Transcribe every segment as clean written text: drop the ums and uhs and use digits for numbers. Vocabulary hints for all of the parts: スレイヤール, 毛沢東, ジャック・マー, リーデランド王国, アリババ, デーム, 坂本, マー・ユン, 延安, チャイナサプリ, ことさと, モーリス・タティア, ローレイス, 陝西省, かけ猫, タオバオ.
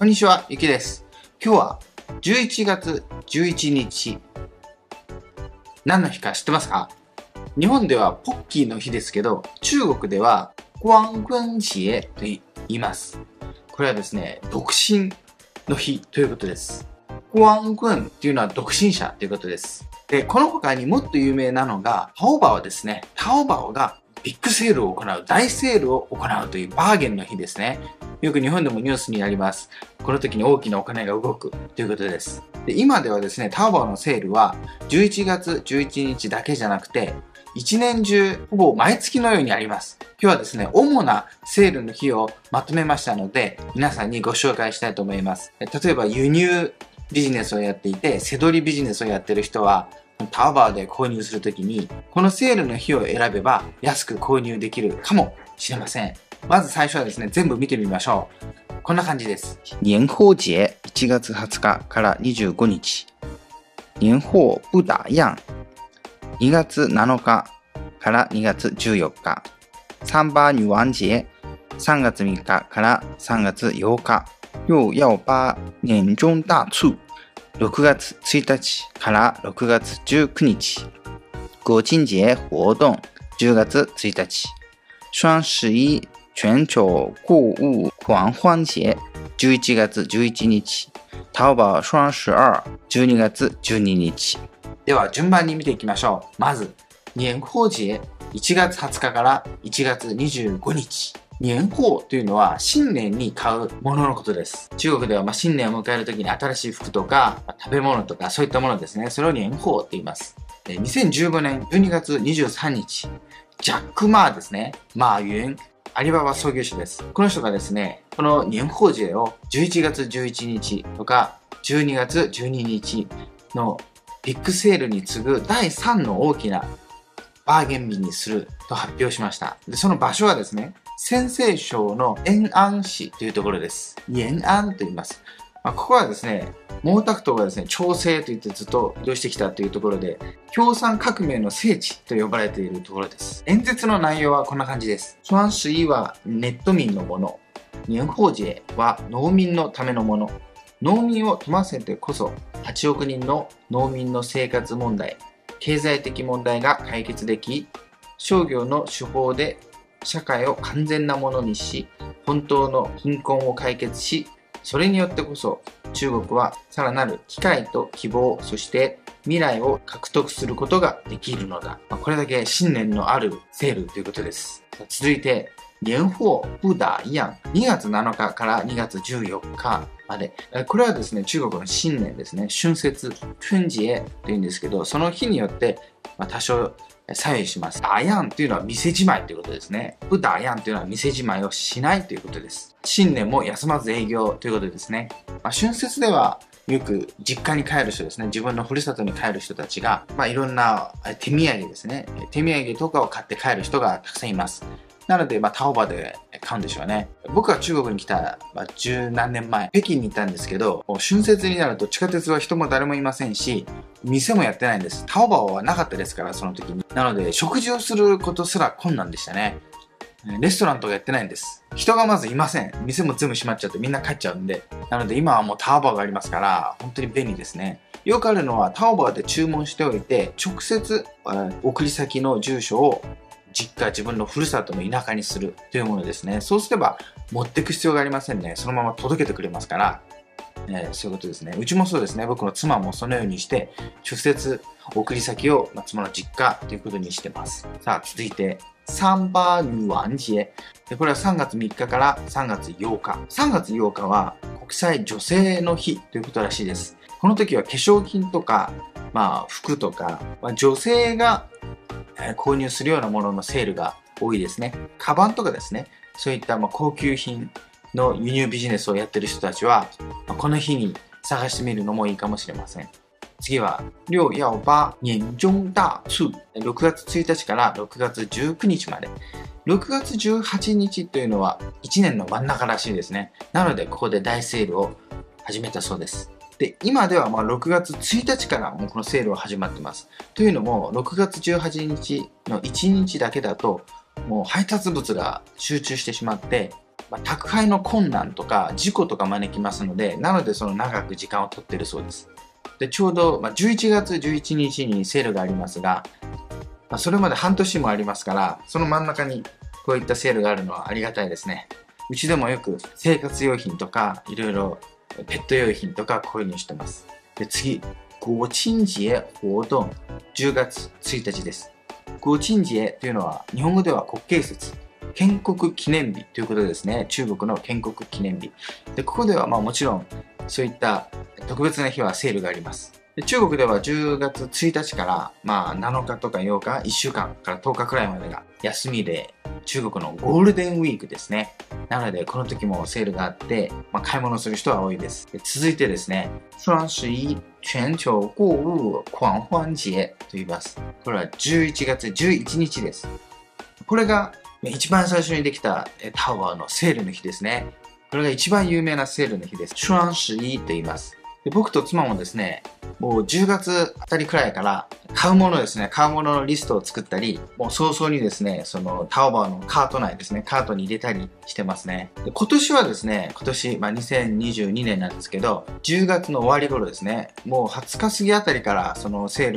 こんにちは、ゆきです。今日は11月11日。何の日か知ってますか？日本ではポッキーの日ですけど、中国では光棍節と言います。これはですね、独身の日ということです。光棍っていうのは独身者ということです。で、この他にもっと有名なのが、タオバオですね。タオバオがビッグセールを行う、大セールを行うというバーゲンの日ですね。よく日本でもニュースになります。この時に大きなお金が動くということです。で、今ではですね、タオバオのセールは11月11日だけじゃなくて、1年中ほぼ毎月のようにあります。今日はですね、主なセールの日をまとめましたので、皆さんにご紹介したいと思います。例えば輸入ビジネスをやっていて、背取りビジネスをやってる人は、タオバオで購入するときに、このセールの日を選べば安く購入できるかもしれません。まず最初はですね、全部見てみましょう。こんな感じです。年報節1月20日から25日。年報不打烊2月7日から2月14日。サンバ女王節3月3日から3月8日。618年中大促6月1日から6月19日。国庆节活動10月1日。双十一全球購物狂欢節11月11日。タオバオ双十二12月12日。では順番に見ていきましょう。まず、年報節1月20日から1月25日。年報というのは新年に買うもののことです。中国では新年を迎えるときに新しい服とか食べ物とかそういったものですね。それを年報って言います。2015年12月23日、ジャック・マーですね。マー・ユン、アリババ創業者です。この人がですね、この年報節を11月11日とか12月12日のビッグセールに次ぐ第3の大きなバーゲン日にすると発表しました。で、その場所はですね、陝西省の延安市というところです。延安と言います。ここはですね、毛沢東がですね、朝鮮といってずっと移動してきたというところで、共産革命の聖地と呼ばれているところです。演説の内容はこんな感じです。双十一はネット民のもの。年報節は農民のためのもの。農民を富ませてこそ、8億人の農民の生活問題、経済的問題が解決でき、商業の手法で社会を完全なものにし、本当の貧困を解決し、それによってこそ中国はさらなる機会と希望、そして未来を獲得することができるのだ。これだけ信念のあるセールということです。続いて、年報不打烊2月7日から2月14日まで。これはですね、中国の新年ですね、春節、春節というんですけど、その日によって多少左右します。打烊というのは店じまいということですね。不打烊というのは店じまいをしないということです。新年も休まず営業ということですね。春節ではよく実家に帰る人ですね、自分のふるさとに帰る人たちが、いろんな手土産ですね、手土産とかを買って帰る人がたくさんいます。なので、タオバオで買うんでしょうね。僕は中国に来た、十何年前、北京に行ったんですけど、春節になると地下鉄は人も誰もいませんし、店もやってないんです。タオバオはなかったですから、その時に。なので、食事をすることすら困難でしたね。レストランとかやってないんです。人がまずいません。店も全部閉まっちゃってみんな帰っちゃうんで。なので、今はもうタオバオがありますから、本当に便利ですね。よくあるのは、タオバオで注文しておいて、直接、送り先の住所を実家、自分のふるさとの田舎にするというものですね。そうすれば持っていく必要がありませんね。そのまま届けてくれますから、そういうことですね。うちもそうですね。僕の妻もそのようにして、直接送り先を妻の実家ということにしてます。さあ、続いて、サンバ女王節。これは3月3日から3月8日。3月8日は国際女性の日ということらしいです。この時は化粧品とか、服とか、女性が購入するようなもののセールが多いですね。カバンとかですね、そういった高級品の輸入ビジネスをやってる人たちは、この日に探してみるのもいいかもしれません。次は、618年中大促。6月1日から6月19日まで。6月18日というのは1年の真ん中らしいですね。なので、ここで大セールを始めたそうです。で、今では6月1日からもうこのセールは始まってます。というのも、6月18日の1日だけだと、もう配達物が集中してしまって、宅配の困難とか事故とか招きますので、なのでその長く時間を取ってるそうです。でちょうど、11月11日にセールがありますが、それまで半年もありますから、その真ん中にこういったセールがあるのはありがたいですね。うちでもよく生活用品とか、いろいろペット用品とか購入してます。で次、国慶節活動、10月1日です。国慶節というのは日本語では国慶節、建国記念日ということですね。中国の建国記念日。でここではもちろんそういった特別な日はセールがあります。で中国では10月1日から、7日とか8日、1週間から10日くらいまでが休みで、中国のゴールデンウィークですね。なのでこの時もセールがあって、買い物する人は多いです。で続いてですね、双十一全球購物狂欢節と言います。これは11月11日です。これが一番最初にできたタワーのセールの日ですね。これが一番有名なセールの日です。双十一と言います。で僕と妻もですね、もう10月あたりくらいから買うもののリストを作ったり、もう早々にですね、そのタオバーのカート内ですね、カートに入れたりしてますね。で今年はですね、2022年なんですけど、10月の終わり頃ですね、もう20日過ぎあたりから、そのセー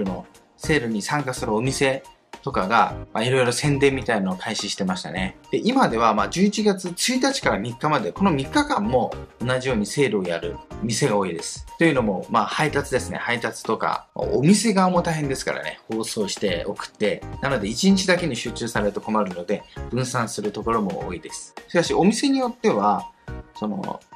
ルに参加するお店とかが、いろいろ宣伝みたいなのを開始してましたね。で今では11月1日から3日まで、この3日間も同じようにセールをやる店が多いです。というのも、配達ですね。配達とか、お店側も大変ですからね。包装して送って。なので、1日だけに集中されると困るので、分散するところも多いです。しかし、お店によっては、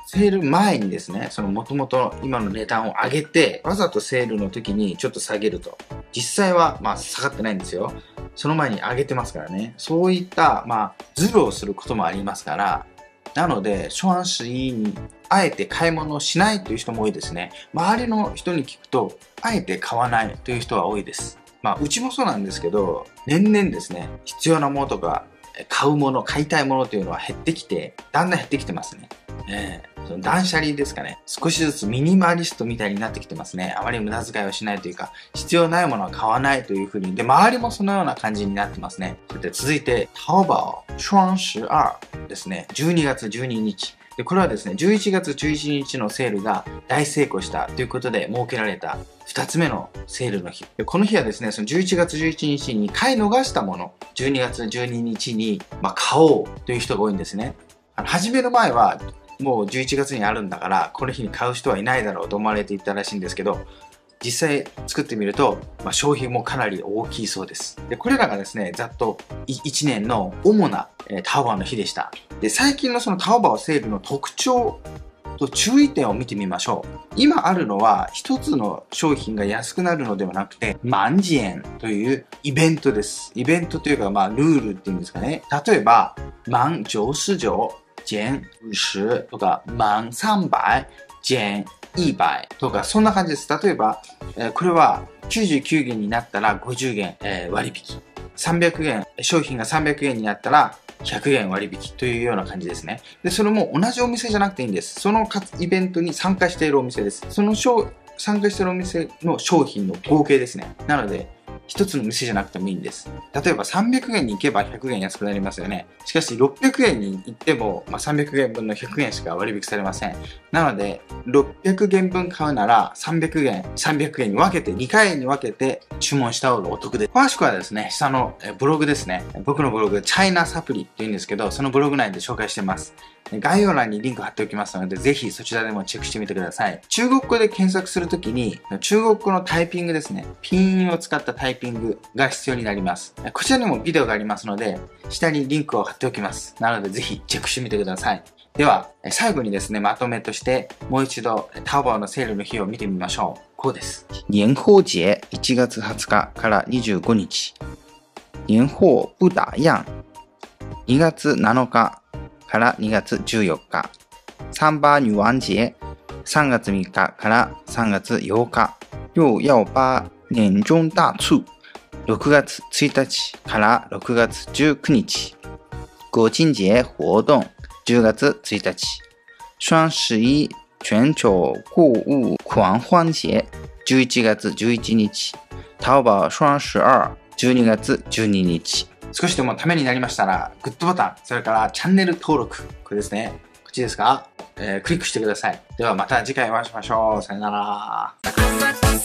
セール前にですね、もともと今の値段を上げて、わざとセールの時にちょっと下げると。実際は、下がってないんですよ。その前に上げてますからね。そういった、ズルをすることもありますから、なので、双十一にあえて買い物をしないという人も多いですね。周りの人に聞くと、あえて買わないという人は多いです。うちもそうなんですけど、年々ですね、必要なものとか、買いたいものというのは減ってきて、だんだん減ってきてますね。その断捨離ですかね。少しずつミニマリストみたいになってきてますね。あまり無駄遣いをしないというか、必要ないものは買わないというふうに。で、周りもそのような感じになってますね。それで続いて、タオバオ、双十二ですね。12月12日。で、これはですね、11月11日のセールが大成功したということで設けられた2つ目のセールの日。で、この日はですね、その11月11日に買い逃したもの、12月12日に、買おうという人が多いんですね。始める前は、もう11月にあるんだから、この日に買う人はいないだろうと思われていたらしいんですけど、実際作ってみると、商品もかなり大きいそうです。で、これらがですね、ざっと1年の主なタオバオの日でした。で、最近のそのタオバオセールの特徴と注意点を見てみましょう。今あるのは、一つの商品が安くなるのではなくて、満減というイベントです。イベントというか、ルールっていうんですかね。例えば、満99減50とか、満300減100とか、そんな感じです。例えば、これは99元になったら50元割引。300元、商品が300元になったら100元割引というような感じですね。で、それも同じお店じゃなくていいんです。そのイベントに参加しているお店です。その参加しているお店の商品の合計ですね。なので、一つの店じゃなくてもいいんです。例えば300円に行けば100円安くなりますよね。しかし600円に行っても、300円分の100円しか割引されません。なので、600円分買うなら300円、300円に分けて、2回に分けて注文した方がお得です。詳しくはですね、下のブログですね。僕のブログ、チャイナサプリって言うんですけど、そのブログ内で紹介してます。概要欄にリンク貼っておきますので、ぜひそちらでもチェックしてみてください。中国語で検索するときに、中国語のタイピングですね。ピンを使ったタイピングが必要になります。こちらにもビデオがありますので、下にリンクを貼っておきます。なのでぜひチェックしてみてください。では、最後にですね、まとめとして、もう一度、タオバオのセールの日を見てみましょう。こうです。年貨節1月20日から25日。年貨不打烊。2月7日。から2月14日。三八女王節3月3日から3月8日。618年中大促6月1日から6月19日。国慶節活動10月1日。双十一全球購物狂欢節11月11日。淘宝双十二12月12日。少しでもためになりましたら、グッドボタン、それからチャンネル登録、これですね。こっちですか？クリックしてください。ではまた次回お会いしましょう。さよなら。